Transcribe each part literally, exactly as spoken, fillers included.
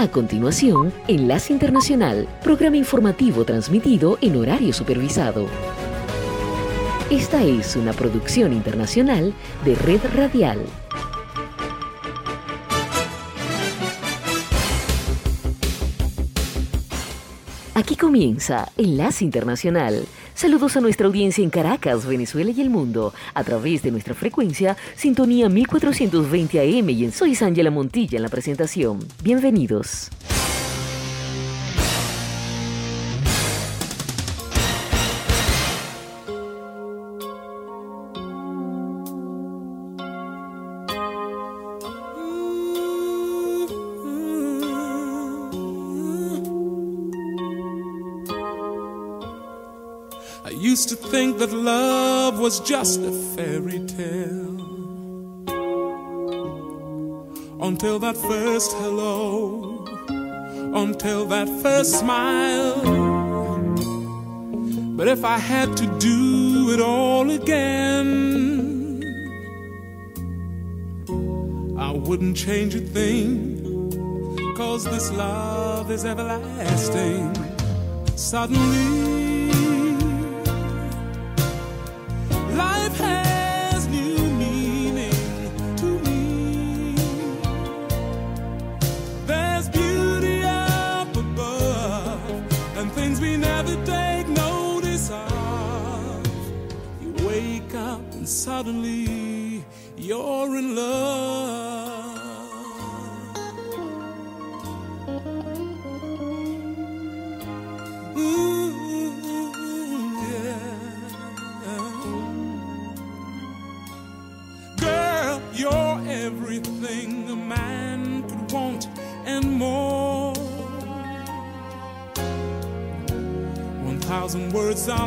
A continuación, Enlace Internacional, programa informativo transmitido en horario supervisado. Esta es una producción internacional de Red Radial. Aquí comienza Enlace Internacional. Saludos a nuestra audiencia en Caracas, Venezuela y el mundo, a través de nuestra frecuencia Sintonía mil cuatrocientos veinte A M y en Soy Angela Montilla en la presentación. Bienvenidos. Used to think that love was just a fairy tale, until that first hello, until that first smile. But if I had to do it all again, I wouldn't change a thing, 'cause this love is everlasting. Suddenly suddenly you're in love. Ooh, yeah. Girl, you're everything a man could want and more. One thousand words are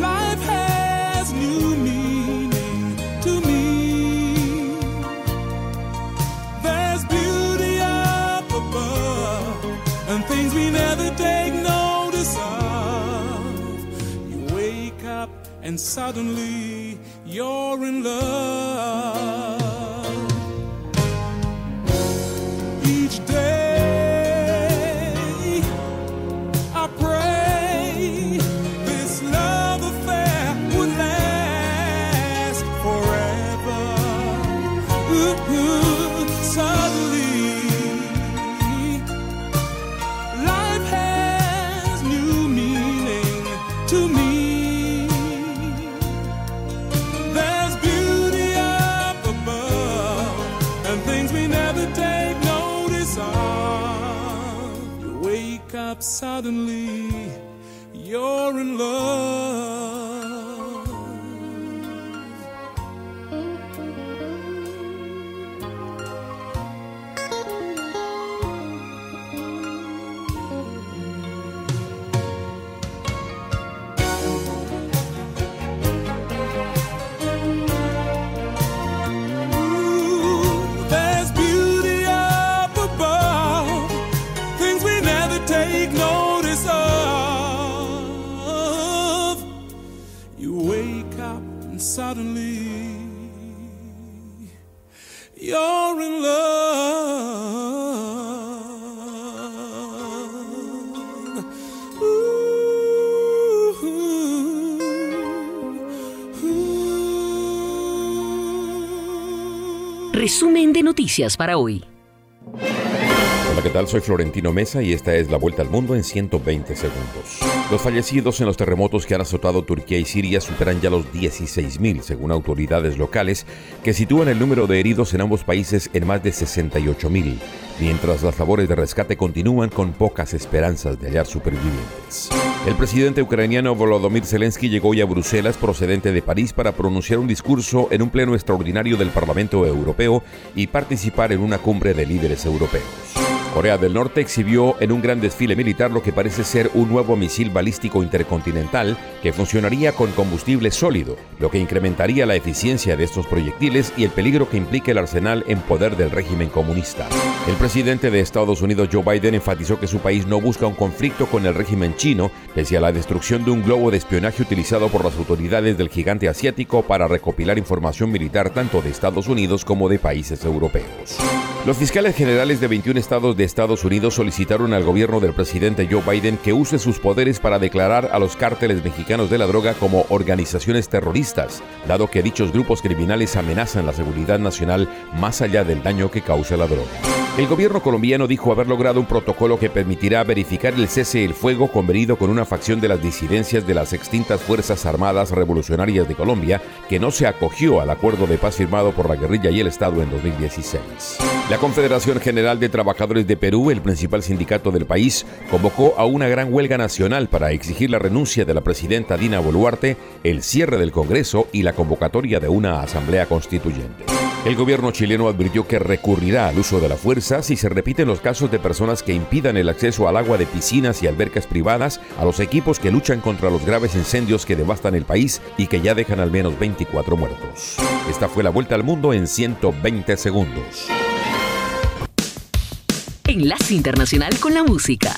life has new meaning to me. Things we never take notice of. You wake up and suddenly you're in love. Each day I pray this love affair would last forever. Ooh, ooh, suddenly suddenly you're in love. Ooh, there's beauty up above, things we never take notice of. You wake up and suddenly you're in love. Ooh, ooh. Resumen de noticias para hoy. Hola, ¿qué tal? Soy Florentino Mesa y esta es la Vuelta al Mundo en ciento veinte segundos. Los fallecidos en los terremotos que han azotado Turquía y Siria superan ya los dieciséis mil, según autoridades locales, que sitúan el número de heridos en ambos países en más de sesenta y ocho mil, mientras las labores de rescate continúan con pocas esperanzas de hallar supervivientes. El presidente ucraniano Volodymyr Zelensky llegó hoy a Bruselas procedente de París para pronunciar un discurso en un pleno extraordinario del Parlamento Europeo y participar en una cumbre de líderes europeos. Corea del Norte exhibió en un gran desfile militar lo que parece ser un nuevo misil balístico intercontinental que funcionaría con combustible sólido, lo que incrementaría la eficiencia de estos proyectiles y el peligro que implica el arsenal en poder del régimen comunista. El presidente de Estados Unidos, Joe Biden, enfatizó que su país no busca un conflicto con el régimen chino, pese a la destrucción de un globo de espionaje utilizado por las autoridades del gigante asiático para recopilar información militar tanto de Estados Unidos como de países europeos. Los fiscales generales de veintiún estados de Estados Unidos solicitaron al gobierno del presidente Joe Biden que use sus poderes para declarar a los cárteles mexicanos de la droga como organizaciones terroristas, dado que dichos grupos criminales amenazan la seguridad nacional más allá del daño que causa la droga. El gobierno colombiano dijo haber logrado un protocolo que permitirá verificar el cese el fuego convenido con una facción de las disidencias de las extintas Fuerzas Armadas Revolucionarias de Colombia, que no se acogió al acuerdo de paz firmado por la guerrilla y el Estado en dos mil dieciséis. La Confederación General de Trabajadores de Perú, el principal sindicato del país, convocó a una gran huelga nacional para exigir la renuncia de la presidenta Dina Boluarte, el cierre del Congreso y la convocatoria de una asamblea constituyente. El gobierno chileno advirtió que recurrirá al uso de la fuerza si se repiten los casos de personas que impidan el acceso al agua de piscinas y albercas privadas a los equipos que luchan contra los graves incendios que devastan el país y que ya dejan al menos veinticuatro muertos. Esta fue la vuelta al mundo en ciento veinte segundos. Enlace Internacional con la Música.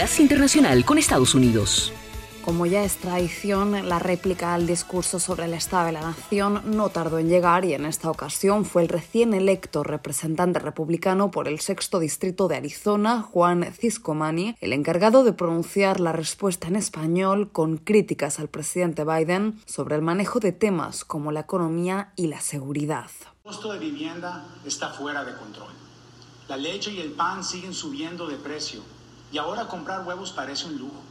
Enlace Internacional con Estados Unidos. Como ya es tradición, la réplica al discurso sobre el Estado de la Nación no tardó en llegar y en esta ocasión fue el recién electo representante republicano por el sexto distrito de Arizona, Juan Ciscomani, el encargado de pronunciar la respuesta en español con críticas al presidente Biden sobre el manejo de temas como la economía y la seguridad. El costo de vivienda está fuera de control. La leche y el pan siguen subiendo de precio y ahora comprar huevos parece un lujo.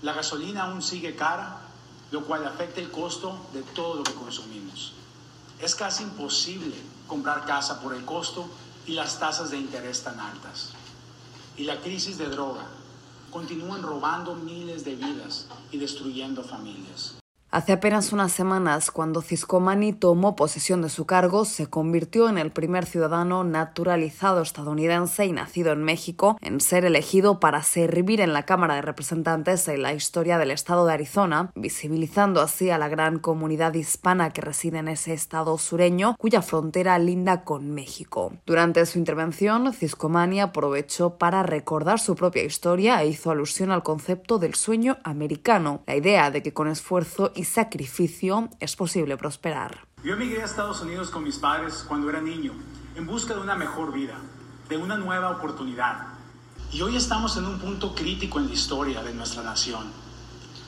La gasolina aún sigue cara, lo cual afecta el costo de todo lo que consumimos. Es casi imposible comprar casa por el costo y las tasas de interés tan altas. Y la crisis de droga. Continúan robando miles de vidas y destruyendo familias. Hace apenas unas semanas, cuando Ciscomani tomó posesión de su cargo, se convirtió en el primer ciudadano naturalizado estadounidense y nacido en México en ser elegido para servir en la Cámara de Representantes en la historia del estado de Arizona, visibilizando así a la gran comunidad hispana que reside en ese estado sureño, cuya frontera linda con México. Durante su intervención, Ciscomani aprovechó para recordar su propia historia e hizo alusión al concepto del sueño americano, la idea de que con esfuerzo y sacrificio es posible prosperar. Yo emigré a Estados Unidos con mis padres cuando era niño, en busca de una mejor vida, de una nueva oportunidad. Y hoy estamos en un punto crítico en la historia de nuestra nación.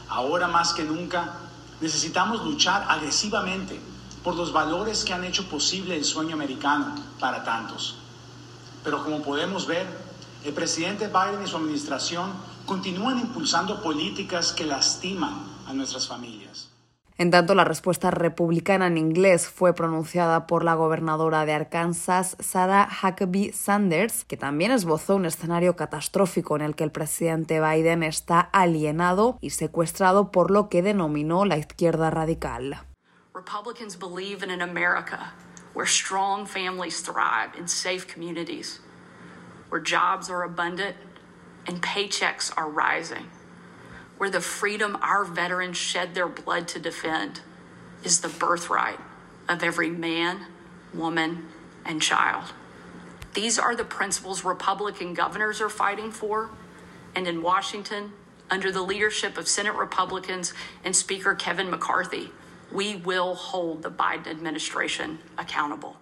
Ahora más que nunca, necesitamos luchar agresivamente por los valores que han hecho posible el sueño americano para tantos. Pero como podemos ver, el presidente Biden y su administración continúan impulsando políticas que lastiman a nuestras familias. En tanto, la respuesta republicana en inglés fue pronunciada por la gobernadora de Arkansas, Sarah Huckabee Sanders, que también esbozó un escenario catastrófico en el que el presidente Biden está alienado y secuestrado por lo que denominó la izquierda radical. Republicans believe in an America where strong families thrive in safe communities, where jobs are abundant and paychecks are rising. Where the freedom our veterans shed their blood to defend is the birthright of every man, woman, and child. These are the principles Republican governors are fighting for, and in Washington, under the leadership of Senate Republicans and Speaker Kevin McCarthy, we will hold the Biden administration accountable.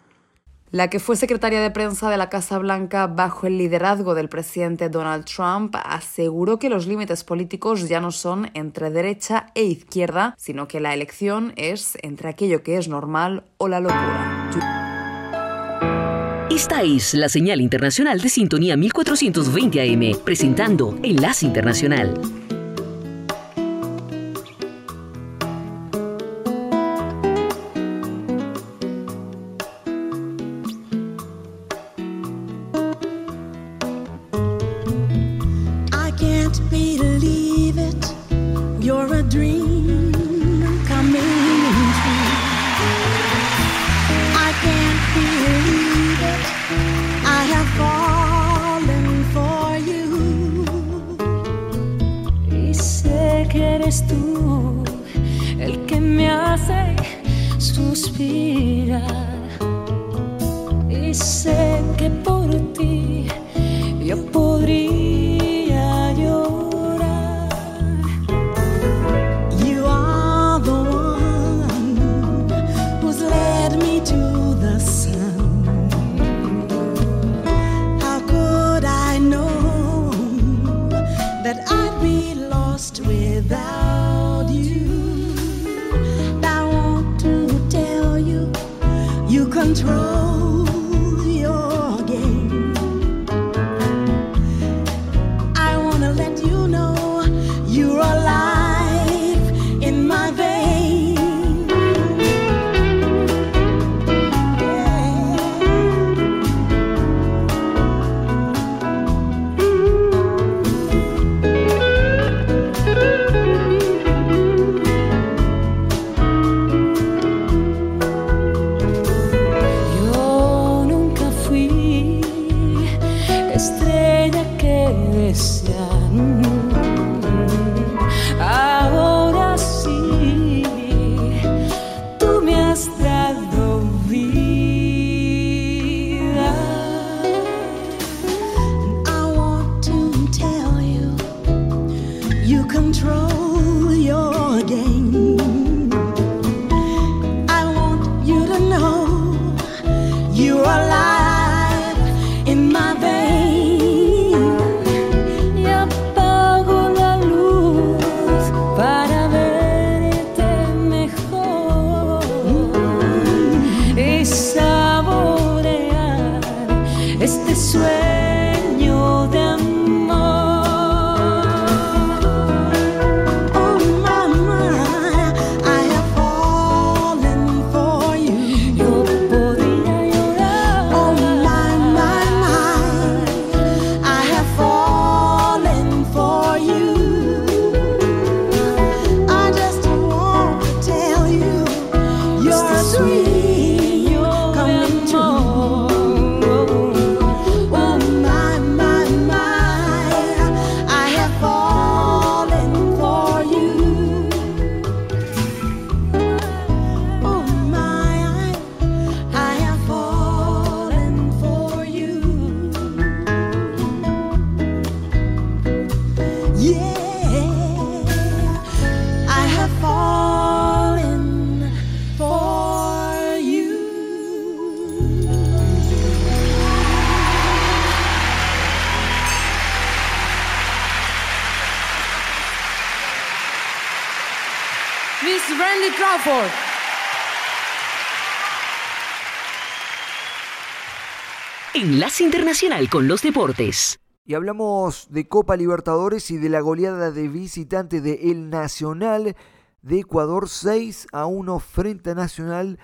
La que fue secretaria de prensa de la Casa Blanca bajo el liderazgo del presidente Donald Trump aseguró que los límites políticos ya no son entre derecha e izquierda, sino que la elección es entre aquello que es normal o la locura. Esta es la señal internacional de Sintonía mil cuatrocientos veinte A M, presentando Enlace Internacional. Yo You control your game. I want you to know you are alive in my vein. Y apago la luz para verte mejor y saborear este sueño. Enlace Internacional con los deportes. Y hablamos de Copa Libertadores y de la goleada de visitante de El Nacional de Ecuador seis a uno frente a Nacional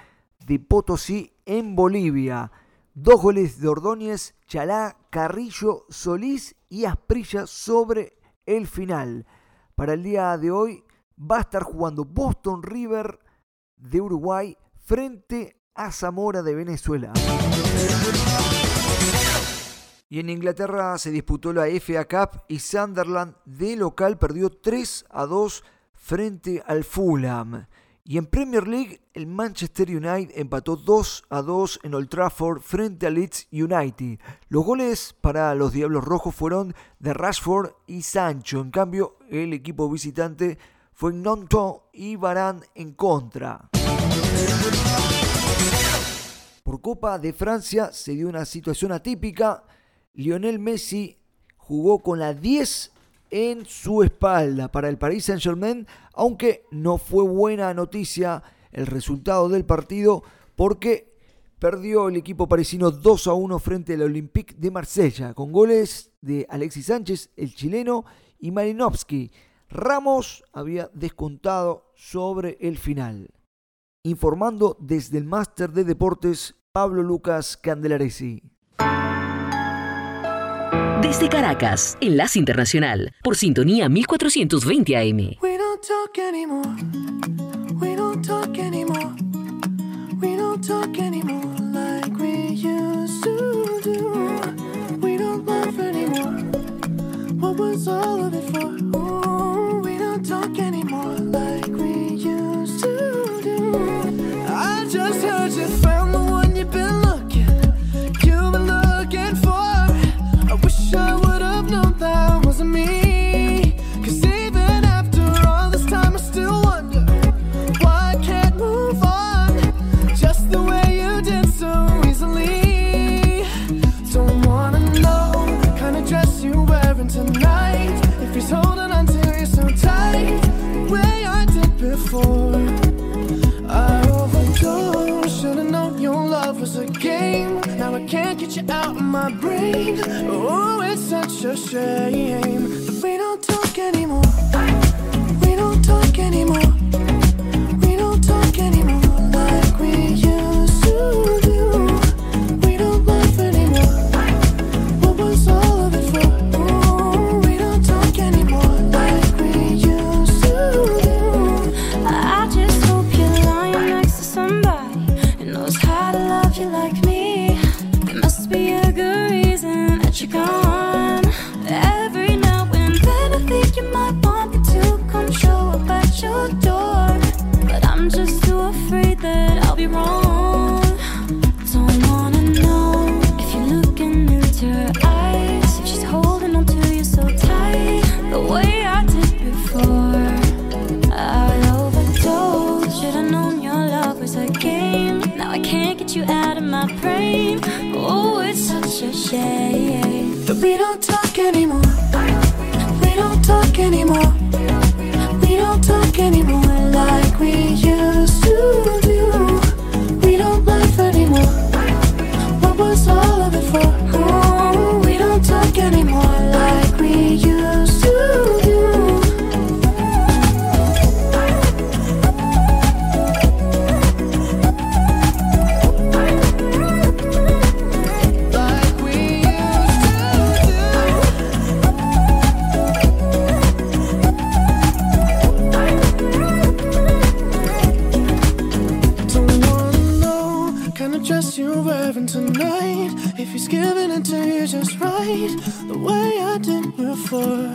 de Potosí en Bolivia. Dos goles de Ordóñez, Chalá, Carrillo, Solís y Asprilla sobre el final. Para el día de hoy va a estar jugando Boston River de Uruguay frente a Zamora de Venezuela. Y en Inglaterra se disputó la F A Cup y Sunderland de local perdió tres a dos frente al Fulham. Y en Premier League el Manchester United empató dos a dos en Old Trafford frente al Leeds United. Los goles para los Diablos Rojos fueron de Rashford y Sancho. En cambio el equipo visitante fue Nanto y Varane en contra. Por Copa de Francia se dio una situación atípica. Lionel Messi jugó con la diez en su espalda para el Paris Saint-Germain, aunque no fue buena noticia el resultado del partido porque perdió el equipo parisino dos a uno frente al Olympique de Marsella, con goles de Alexis Sánchez, el chileno, y Marinovski. Ramos había descontado sobre el final. Informando desde el Máster de Deportes, Pablo Lucas Candelaresi. Desde Caracas, Enlace Internacional, por Sintonía mil cuatrocientos veinte A M. We don't talk anymore, we don't talk anymore, we don't talk anymore like we used to do. We don't laugh anymore, what was all of it for? Ooh, we don't talk anymore like we used to do. I just heard you found the one you've been looking, you've been looking for. I wish I would have known that wasn't me, 'cause even after all this time I still wonder why I can't move on, just the way you did so easily. Don't wanna know the kind of dress you're wearing tonight, if he's holding on to you so tight, the way I did before. I overdosed, should've known your love was a game, now I can't get you out of my brain. Oh, it's such a shame that we don't talk anymore. We don't talk anymore. We don't talk anymore like we used to do. We don't laugh anymore. What was all of it for? Oh, we don't talk anymore like we used to do. I just hope you're lying next to somebody who knows how to love you like me. Be a good reason that you're gone every now and before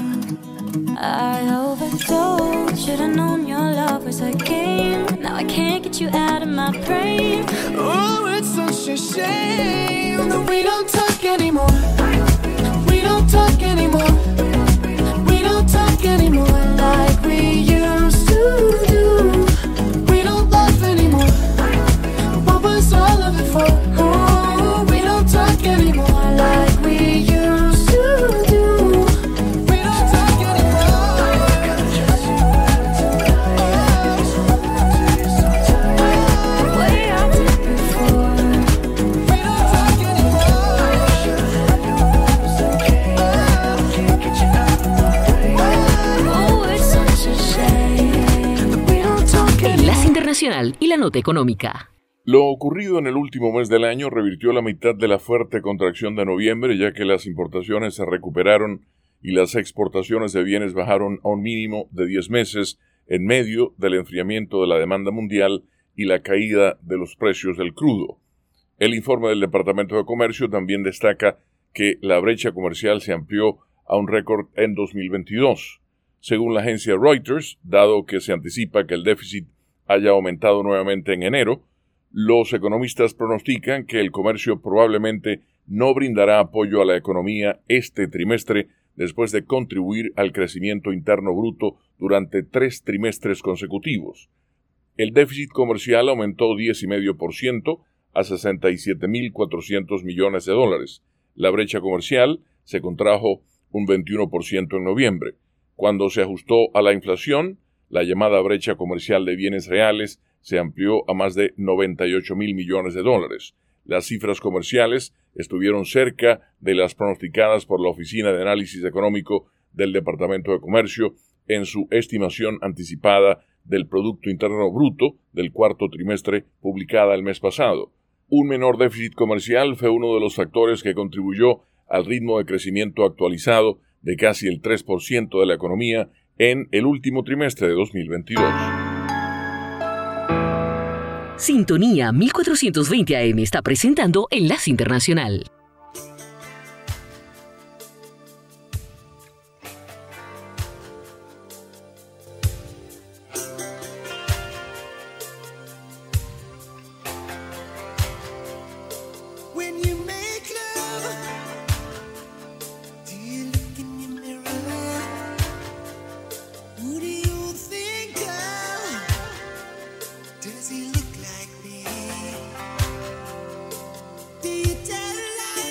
I overdosed. Should've known your love was a game. Now I can't get you out of my brain. Oh, it's such a shame that we don't talk anymore. We don't talk anymore. We don't talk anymore like we used to do. We don't love anymore. What was all of it for? Oh, we don't talk anymore like we used to do. Y la nota económica. Lo ocurrido en el último mes del año revirtió la mitad de la fuerte contracción de noviembre, ya que las importaciones se recuperaron y las exportaciones de bienes bajaron a un mínimo de diez meses en medio del enfriamiento de la demanda mundial y la caída de los precios del crudo. El informe del Departamento de Comercio también destaca que la brecha comercial se amplió a un récord en dos mil veintidós. Según la agencia Reuters, dado que se anticipa que el déficit haya aumentado nuevamente en enero, los economistas pronostican que el comercio probablemente no brindará apoyo a la economía este trimestre después de contribuir al crecimiento interno bruto durante tres trimestres consecutivos. El déficit comercial aumentó diez coma cinco por ciento a sesenta y siete mil cuatrocientos millones de dólares. La brecha comercial se contrajo un veintiuno por ciento en noviembre. Cuando se ajustó a la inflación, la llamada brecha comercial de bienes reales se amplió a más de noventa y ocho mil millones de dólares. Las cifras comerciales estuvieron cerca de las pronosticadas por la Oficina de Análisis Económico del Departamento de Comercio en su estimación anticipada del Producto Interno Bruto del cuarto trimestre publicada el mes pasado. Un menor déficit comercial fue uno de los factores que contribuyó al ritmo de crecimiento actualizado de casi el tres por ciento de la economía en el último trimestre de dos mil veintidós. Sintonía mil cuatrocientos veinte A M está presentando Enlace Internacional. Does he look like me? Do you tell lies?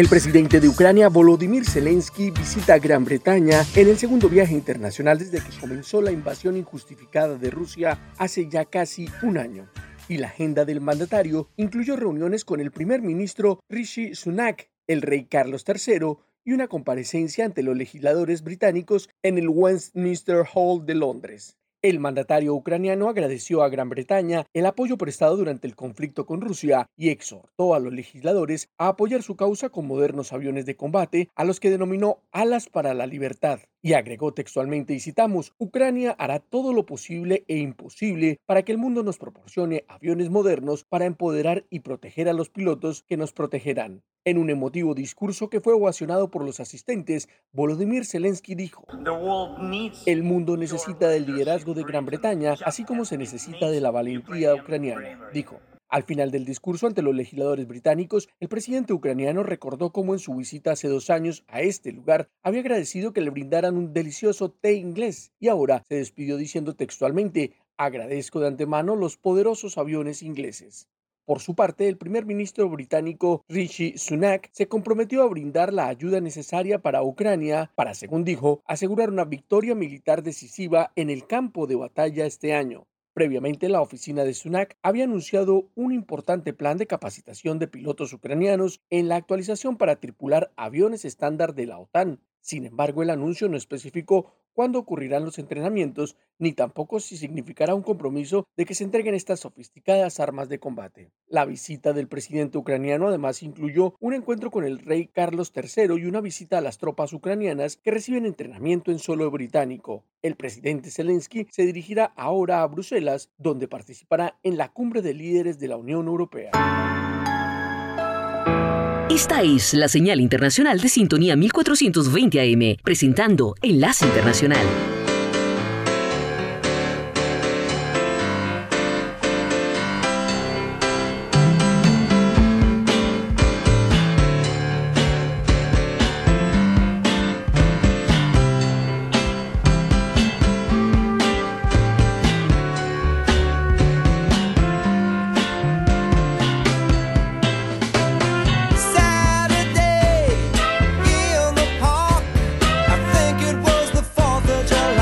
El presidente de Ucrania, Volodymyr Zelensky, visita Gran Bretaña en el segundo viaje internacional desde que comenzó la invasión injustificada de Rusia hace ya casi un año. Y la agenda del mandatario incluyó reuniones con el primer ministro Rishi Sunak, el rey Carlos tercero y una comparecencia ante los legisladores británicos en el Westminster Hall de Londres. El mandatario ucraniano agradeció a Gran Bretaña el apoyo prestado durante el conflicto con Rusia y exhortó a los legisladores a apoyar su causa con modernos aviones de combate, a los que denominó alas para la libertad. Y agregó textualmente, y citamos, Ucrania hará todo lo posible e imposible para que el mundo nos proporcione aviones modernos para empoderar y proteger a los pilotos que nos protegerán. En un emotivo discurso que fue ovacionado por los asistentes, Volodymyr Zelensky dijo, el mundo necesita del liderazgo de Gran Bretaña, así como se necesita de la valentía ucraniana, dijo. Al final del discurso ante los legisladores británicos, el presidente ucraniano recordó cómo en su visita hace dos años a este lugar había agradecido que le brindaran un delicioso té inglés y ahora se despidió diciendo textualmente, agradezco de antemano los poderosos aviones ingleses. Por su parte, el primer ministro británico Rishi Sunak se comprometió a brindar la ayuda necesaria para Ucrania para, según dijo, asegurar una victoria militar decisiva en el campo de batalla este año. Previamente, la oficina de Sunak había anunciado un importante plan de capacitación de pilotos ucranianos en la actualización para tripular aviones estándar de la OTAN. Sin embargo, el anuncio no especificó cuándo ocurrirán los entrenamientos, ni tampoco si significará un compromiso de que se entreguen estas sofisticadas armas de combate. La visita del presidente ucraniano además incluyó un encuentro con el rey Carlos tercero y una visita a las tropas ucranianas que reciben entrenamiento en suelo británico. El presidente Zelensky se dirigirá ahora a Bruselas, donde participará en la cumbre de líderes de la Unión Europea. Esta es la señal internacional de Sintonía mil cuatrocientos veinte A M, presentando Enlace Internacional. Chalá.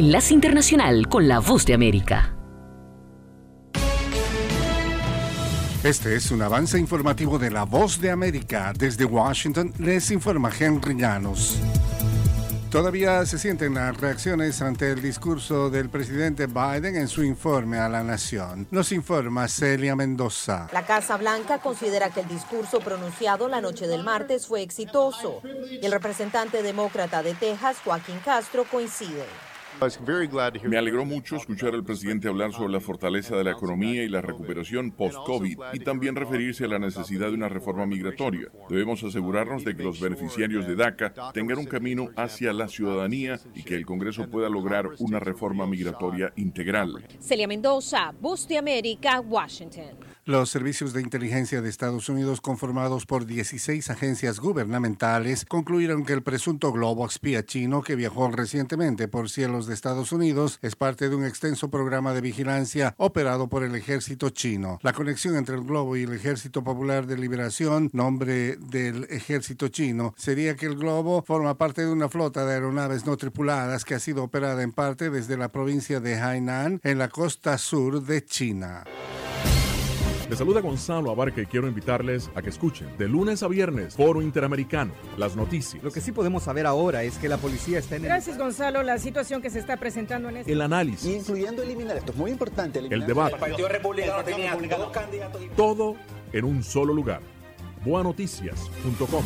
Enlace Internacional con la Voz de América. Este es un avance informativo de la Voz de América. Desde Washington les informa Henry Llanos. Todavía se sienten las reacciones ante el discurso del presidente Biden en su informe a la nación. Nos informa Celia Mendoza. La Casa Blanca considera que el discurso pronunciado la noche del martes fue exitoso y el representante demócrata de Texas, Joaquín Castro, coincide. Me alegró mucho escuchar al presidente hablar sobre la fortaleza de la economía y la recuperación post-COVID y también referirse a la necesidad de una reforma migratoria. Debemos asegurarnos de que los beneficiarios de DACA tengan un camino hacia la ciudadanía y que el Congreso pueda lograr una reforma migratoria integral. Celia Mendoza, Voz de América, Washington. Los servicios de inteligencia de Estados Unidos, conformados por dieciséis agencias gubernamentales, concluyeron que el presunto globo espía chino que viajó recientemente por cielos de Estados Unidos es parte de un extenso programa de vigilancia operado por el ejército chino. La conexión entre el globo y el Ejército Popular de Liberación, nombre del ejército chino, sería que el globo forma parte de una flota de aeronaves no tripuladas que ha sido operada en parte desde la provincia de Hainan, en la costa sur de China. Les saluda Gonzalo Abarca y quiero invitarles a que escuchen de lunes a viernes Foro Interamericano, las noticias. Lo que sí podemos saber ahora es que la policía está en el... Gracias, Gonzalo. La situación que se está presentando en este... El análisis. Y incluyendo eliminar, esto es muy importante. Eliminar... El debate. El Partido Republicano tenía dos candidatos. Todo en un solo lugar. boa noticias punto com.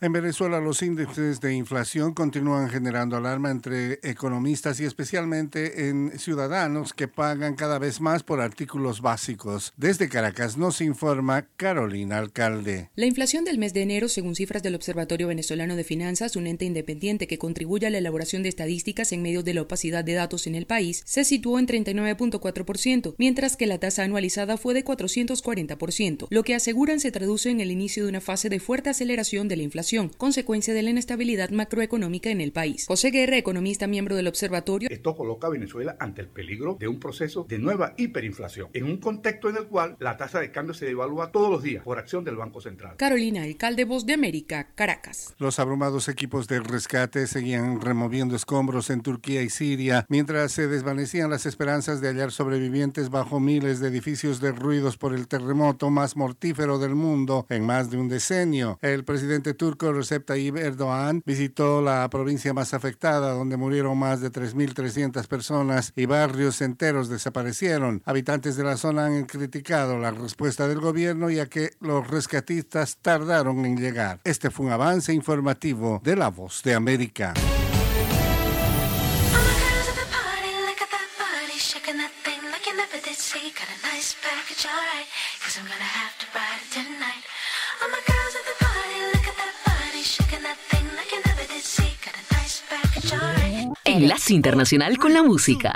En Venezuela, los índices de inflación continúan generando alarma entre economistas y especialmente en ciudadanos que pagan cada vez más por artículos básicos. Desde Caracas nos informa Carolina Alcalde. La inflación del mes de enero, según cifras del Observatorio Venezolano de Finanzas, un ente independiente que contribuye a la elaboración de estadísticas en medio de la opacidad de datos en el país, se situó en treinta y nueve punto cuatro por ciento, mientras que la tasa anualizada fue de cuatrocientos cuarenta por ciento, lo que aseguran se traduce en el inicio de una fase de fuerte aceleración de la inflación, consecuencia de la inestabilidad macroeconómica en el país. José Guerra, economista miembro del observatorio. Esto coloca a Venezuela ante el peligro de un proceso de nueva hiperinflación, en un contexto en el cual la tasa de cambio se devalúa todos los días por acción del Banco Central. Carolina Alcalde, Voz de América, Caracas. Los abrumados equipos de rescate seguían removiendo escombros en Turquía y Siria, mientras se desvanecían las esperanzas de hallar sobrevivientes bajo miles de edificios derruidos por el terremoto más mortífero del mundo en más de un decenio. El presidente turco Recep Tayyip Erdogan visitó la provincia más afectada, donde murieron más de tres mil trescientas personas y barrios enteros desaparecieron. Habitantes de la zona han criticado la respuesta del gobierno, ya que los rescatistas tardaron en llegar. Este fue un avance informativo de La Voz de América. Enlace Internacional con la Música.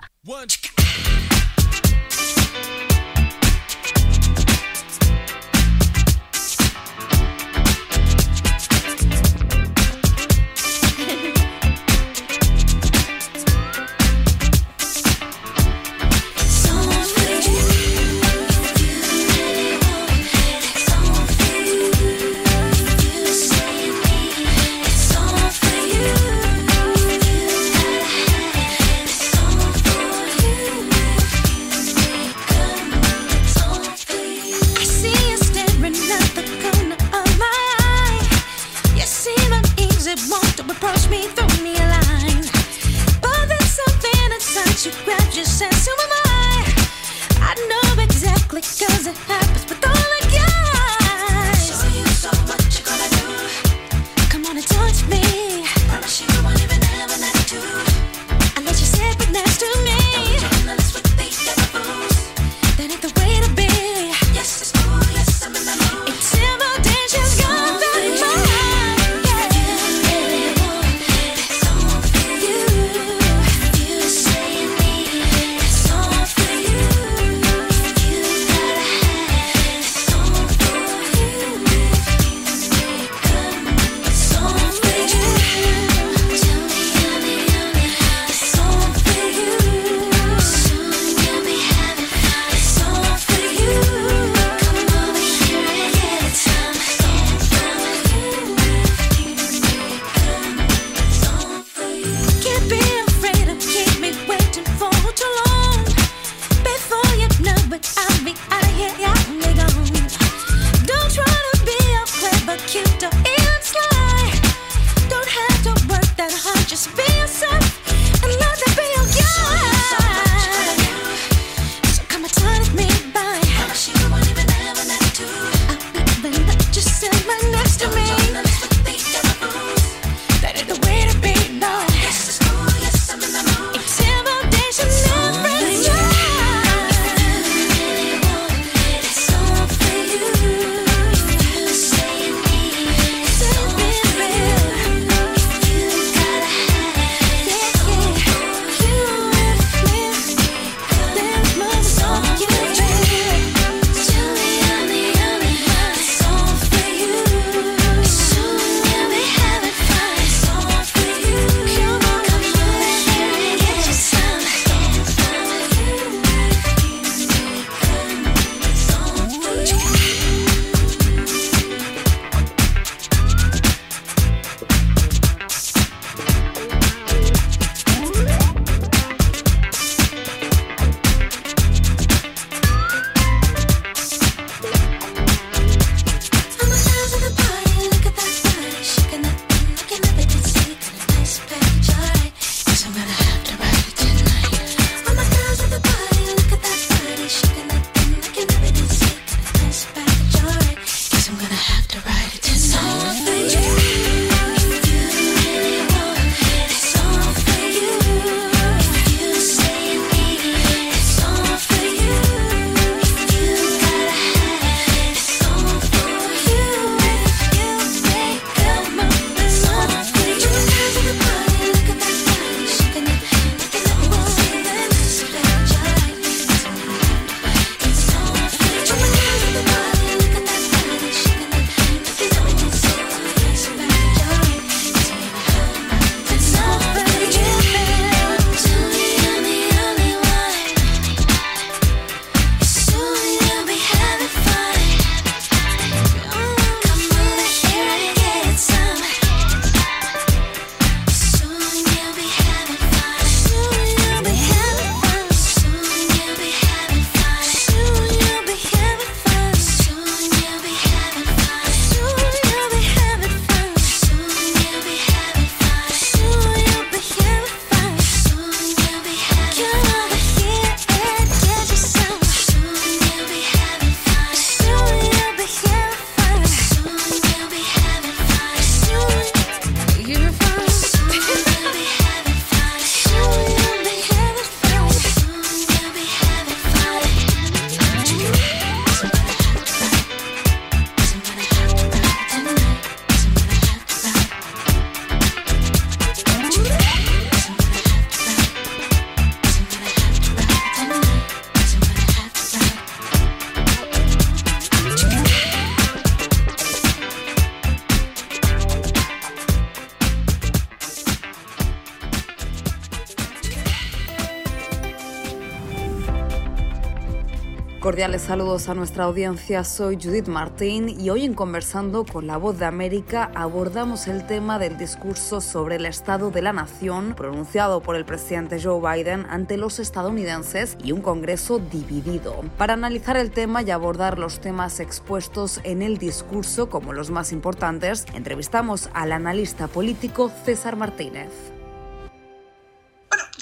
Cordiales saludos a nuestra audiencia, soy Judith Martín y hoy en Conversando con la Voz de América abordamos el tema del discurso sobre el estado de la nación pronunciado por el presidente Joe Biden ante los estadounidenses y un Congreso dividido. Para analizar el tema y abordar los temas expuestos en el discurso como los más importantes, entrevistamos al analista político César Martínez.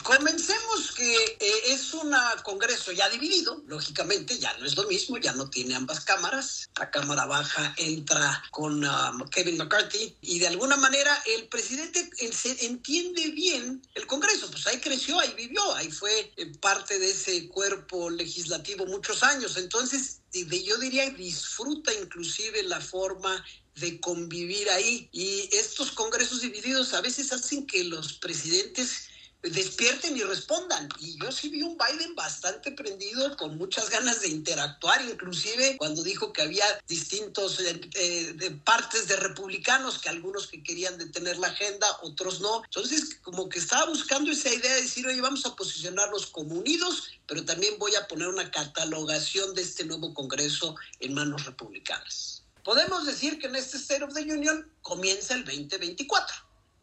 Comencemos que eh, es un Congreso ya dividido, lógicamente ya no es lo mismo, ya no tiene ambas cámaras. La Cámara Baja entra con uh, Kevin McCarthy y de alguna manera el presidente eh, se entiende bien el Congreso, pues ahí creció, ahí vivió, ahí fue eh, parte de ese cuerpo legislativo muchos años. Entonces yo diría disfruta inclusive la forma de convivir ahí, y estos Congresos divididos a veces hacen que los presidentes despierten y respondan, y yo sí vi un Biden bastante prendido, con muchas ganas de interactuar, inclusive cuando dijo que había distintos eh, eh, de partes de republicanos, que algunos que querían detener la agenda, otros no. Entonces como que estaba buscando esa idea de decir, oye, vamos a posicionarnos como unidos, pero también voy a poner una catalogación de este nuevo Congreso en manos republicanas. Podemos decir que en este State of the Union comienza el veinte veinticuatro,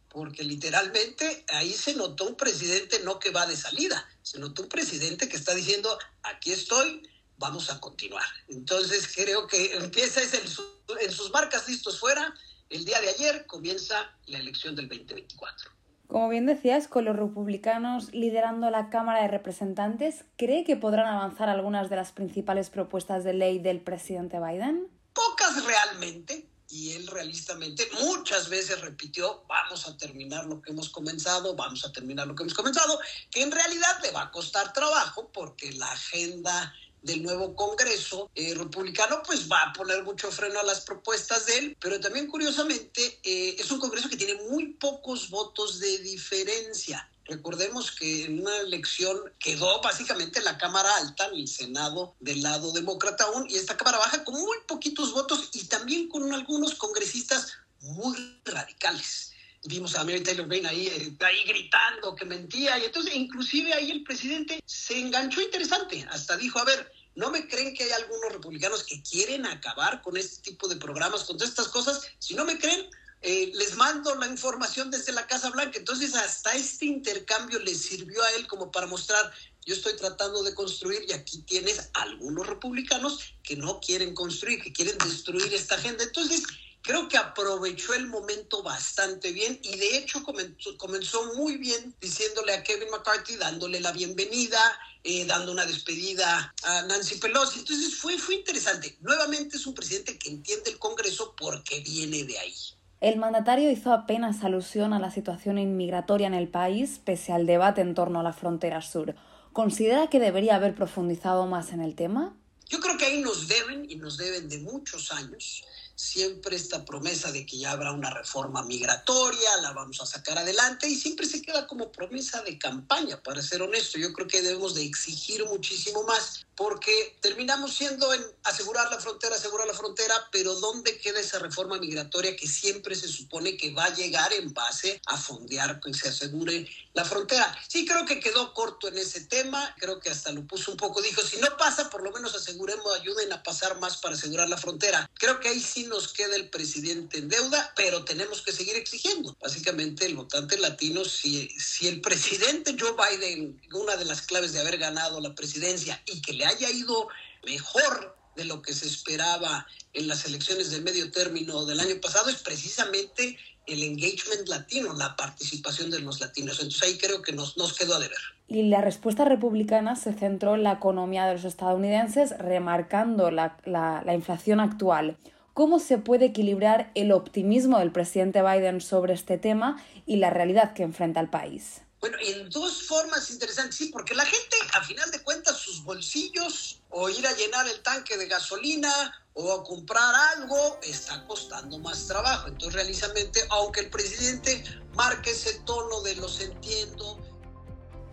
porque literalmente ahí se notó un presidente no que va de salida, se notó un presidente que está diciendo, aquí estoy, vamos a continuar. Entonces creo que empieza en sus marcas, listos, fuera. El día de ayer comienza la elección del veinte veinticuatro. Como bien decías, con los republicanos liderando la Cámara de Representantes, ¿cree que podrán avanzar algunas de las principales propuestas de ley del presidente Biden? Pocas realmente. Y él realistamente muchas veces repitió, vamos a terminar lo que hemos comenzado, vamos a terminar lo que hemos comenzado, que en realidad le va a costar trabajo porque la agenda del nuevo Congreso eh, republicano pues va a poner mucho freno a las propuestas de él, pero también curiosamente eh, es un Congreso que tiene muy pocos votos de diferencia. Recordemos que en una elección quedó básicamente la Cámara Alta, el Senado del lado demócrata aún, y esta Cámara Baja con muy poquitos votos y también con algunos congresistas muy radicales. Vimos a James Taylor ahí, eh, ahí gritando que mentía, y entonces inclusive ahí el presidente se enganchó interesante, hasta dijo, a ver, ¿no me creen que hay algunos republicanos que quieren acabar con este tipo de programas, con todas estas cosas? Si no me creen, Eh, les mando la información desde la Casa Blanca. Entonces hasta este intercambio le sirvió a él como para mostrar, yo estoy tratando de construir y aquí tienes algunos republicanos que no quieren construir, que quieren destruir esta agenda. Entonces creo que aprovechó el momento bastante bien y de hecho comenzó, comenzó muy bien diciéndole a Kevin McCarthy, dándole la bienvenida, eh, dando una despedida a Nancy Pelosi. Entonces fue, fue interesante. Nuevamente es un presidente que entiende el Congreso porque viene de ahí. El mandatario hizo apenas alusión a la situación inmigratoria en el país, pese al debate en torno a la frontera sur. ¿Considera que debería haber profundizado más en el tema? Yo creo que ahí nos deben, y nos deben de muchos años, siempre esta promesa de que ya habrá una reforma migratoria, la vamos a sacar adelante, y siempre se queda como promesa de campaña, para ser honesto. Yo creo que debemos de exigir muchísimo más, porque terminamos siendo en asegurar la frontera, asegurar la frontera, pero ¿dónde queda esa reforma migratoria que siempre se supone que va a llegar en base a fondear que se asegure la frontera? Sí, creo que quedó corto en ese tema, creo que hasta lo puso un poco, dijo, si no pasa, por lo menos aseguremos, ayuden a pasar más para asegurar la frontera. Creo que ahí sí nos queda el presidente en deuda, pero tenemos que seguir exigiendo. Básicamente el votante latino, si, si el presidente Joe Biden, una de las claves de haber ganado la presidencia y que le haya ido mejor de lo que se esperaba en las elecciones de medio término del año pasado, es precisamente el engagement latino, la participación de los latinos. Entonces ahí creo que nos, nos quedó a deber. Y la respuesta republicana se centró en la economía de los estadounidenses, remarcando la, la, la inflación actual. ¿Cómo se puede equilibrar el optimismo del presidente Biden sobre este tema y la realidad que enfrenta el país? Bueno, en dos formas interesantes, sí, porque la gente, a final de cuentas, sus bolsillos o ir a llenar el tanque de gasolina o a comprar algo está costando más trabajo. Entonces, realmente, aunque el presidente marque ese tono de los entiendo.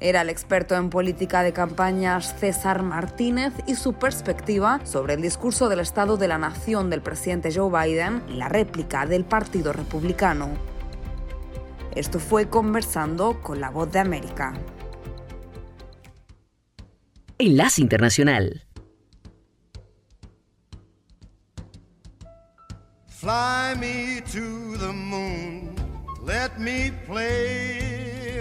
Era el experto en política de campañas César Martínez y su perspectiva sobre el discurso del estado de la nación del presidente Joe Biden y la réplica del Partido Republicano. Esto fue Conversando con la Voz de América. Enlace Internacional. Fly me to the moon, let me play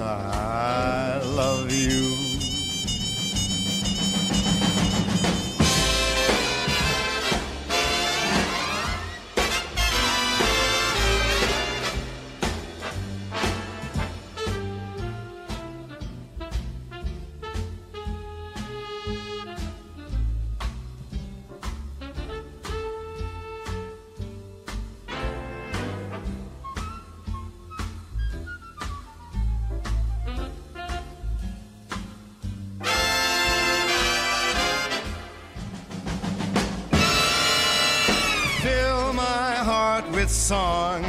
I love you. Song,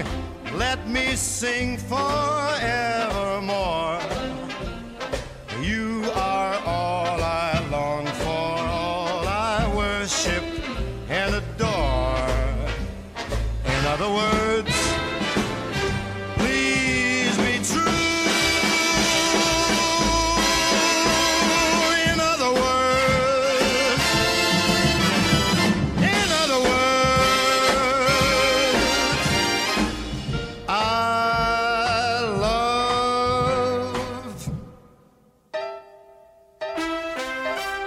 let me sing forevermore. You are all I long for, all I worship and adore. In other words, please be true. In other words, in other words,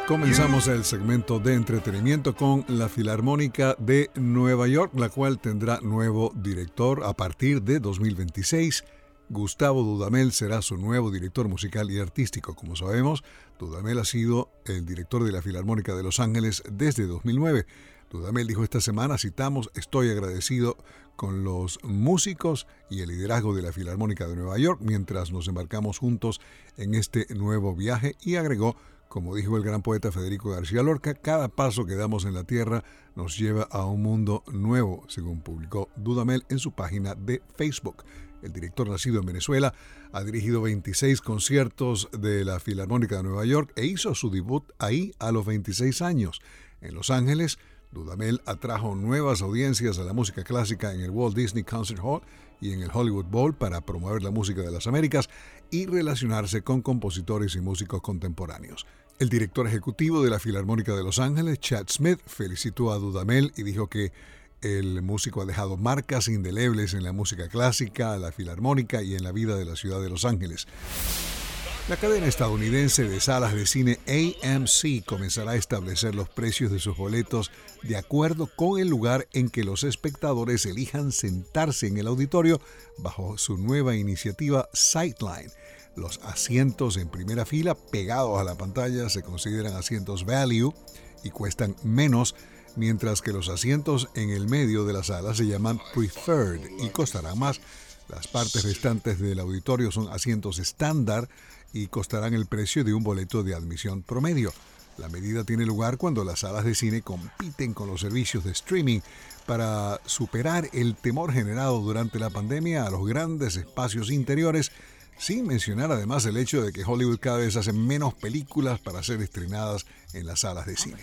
comenzamos el segmento de entretenimiento con la Filarmónica de Nueva York, la cual tendrá nuevo director a partir de dos mil veintiséis. Gustavo Dudamel será su nuevo director musical y artístico. Como sabemos, Dudamel ha sido el director de la Filarmónica de Los Ángeles desde dos mil nueve. Dudamel dijo esta semana, citamos, estoy agradecido con los músicos y el liderazgo de la Filarmónica de Nueva York mientras nos embarcamos juntos en este nuevo viaje, y agregó, como dijo el gran poeta Federico García Lorca, cada paso que damos en la tierra nos lleva a un mundo nuevo, según publicó Dudamel en su página de Facebook. El director, nacido en Venezuela, ha dirigido veintiséis conciertos de la Filarmónica de Nueva York e hizo su debut ahí a los veintiséis años. En Los Ángeles, Dudamel atrajo nuevas audiencias a la música clásica en el Walt Disney Concert Hall y en el Hollywood Bowl para promover la música de las Américas y relacionarse con compositores y músicos contemporáneos. El director ejecutivo de la Filarmónica de Los Ángeles, Chad Smith, felicitó a Dudamel y dijo que el músico ha dejado marcas indelebles en la música clásica, la filarmónica y en la vida de la ciudad de Los Ángeles. La cadena estadounidense de salas de cine A M C comenzará a establecer los precios de sus boletos de acuerdo con el lugar en que los espectadores elijan sentarse en el auditorio bajo su nueva iniciativa Sightline. Los asientos en primera fila pegados a la pantalla se consideran asientos value y cuestan menos, mientras que los asientos en el medio de la sala se llaman preferred y costarán más. Las partes restantes del auditorio son asientos estándar y costarán el precio de un boleto de admisión promedio. La medida tiene lugar cuando las salas de cine compiten con los servicios de streaming para superar el temor generado durante la pandemia a los grandes espacios interiores, sin mencionar además el hecho de que Hollywood cada vez hace menos películas para ser estrenadas en las salas de cine.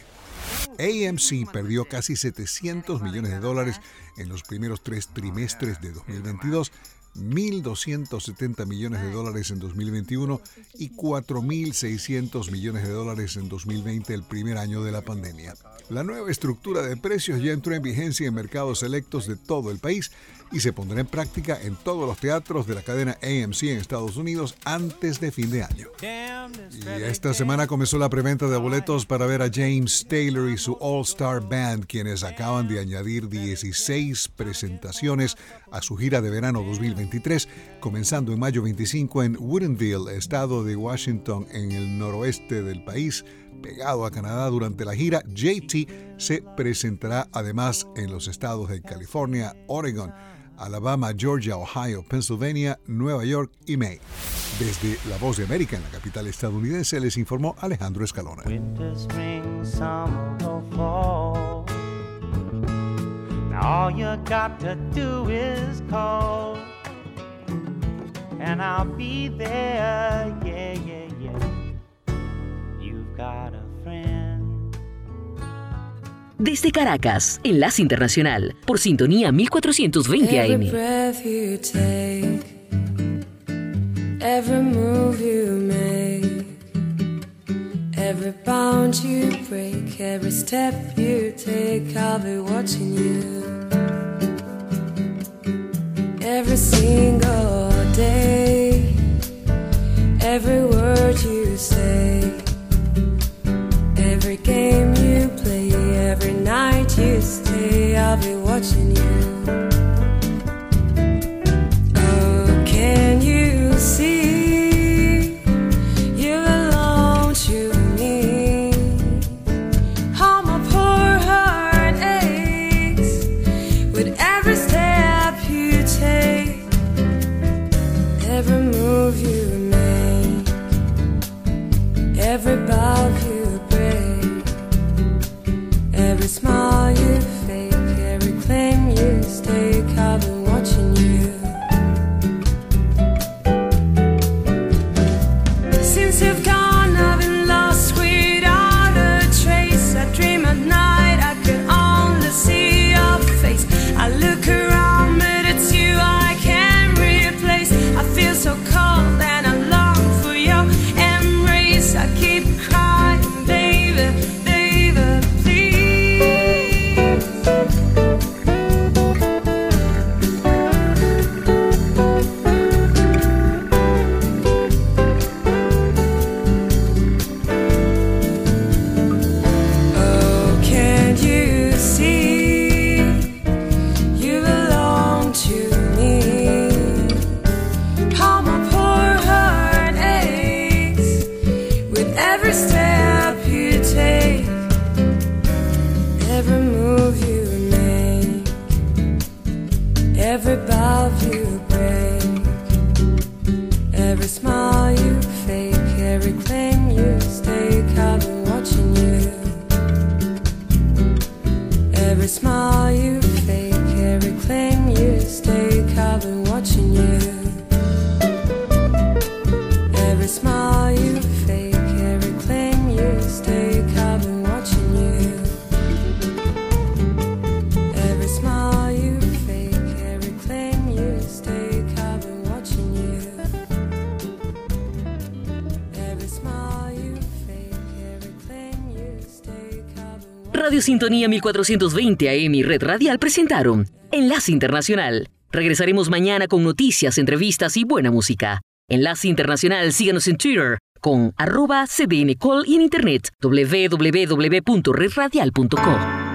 A M C perdió casi setecientos millones de dólares en los primeros tres trimestres de dos mil veintidós, mil doscientos setenta millones de dólares en dos mil veintiuno y cuatro mil seiscientos millones de dólares en dos mil veinte, el primer año de la pandemia. La nueva estructura de precios ya entró en vigencia en mercados selectos de todo el país y se pondrá en práctica en todos los teatros de la cadena A M C en Estados Unidos antes de fin de año. Y esta semana comenzó la preventa de boletos para ver a James Taylor y su All-Star Band, quienes acaban de añadir dieciséis presentaciones a su gira de verano dos mil veintitrés, comenzando en mayo veinticinco en Woodinville, estado de Washington, en el noroeste del país, pegado a Canadá. Durante la gira, J T se presentará además en los estados de California, Oregon, Alabama, Georgia, Ohio, Pennsylvania, Nueva York y Maine. Desde La Voz de América, en la capital estadounidense, les informó Alejandro Escalona. Winter, spring, summer, or fall. Now all you got to do is call, and I'll be there, yeah, yeah, yeah. You've got a friend. Desde Caracas, Enlace Internacional, por Sintonía mil cuatrocientos veinte A M. Every breath you take, every move you make, every bound you break, every step you take, I'll be watching you. Every single day, every word you say, every game you play, every night you stay, I'll be watching you. Oh, can you see? You belong to me. How my poor heart aches with every step you take, every move you make, every bow you smile you fake, every claim you stake, I've been watching you. Since you've gone, I've been lost without a trace. I dream at night, I could only see your face. I look around, but it's you I can't replace. I feel so cold and I long for your embrace. I keep crying, baby. Sintonía mil cuatrocientos veinte A M y Red Radial presentaron Enlace Internacional. Regresaremos mañana con noticias, entrevistas y buena música. Enlace Internacional, síganos en Twitter con arroba cdncall y en internet doble u doble u doble u punto red radial punto co.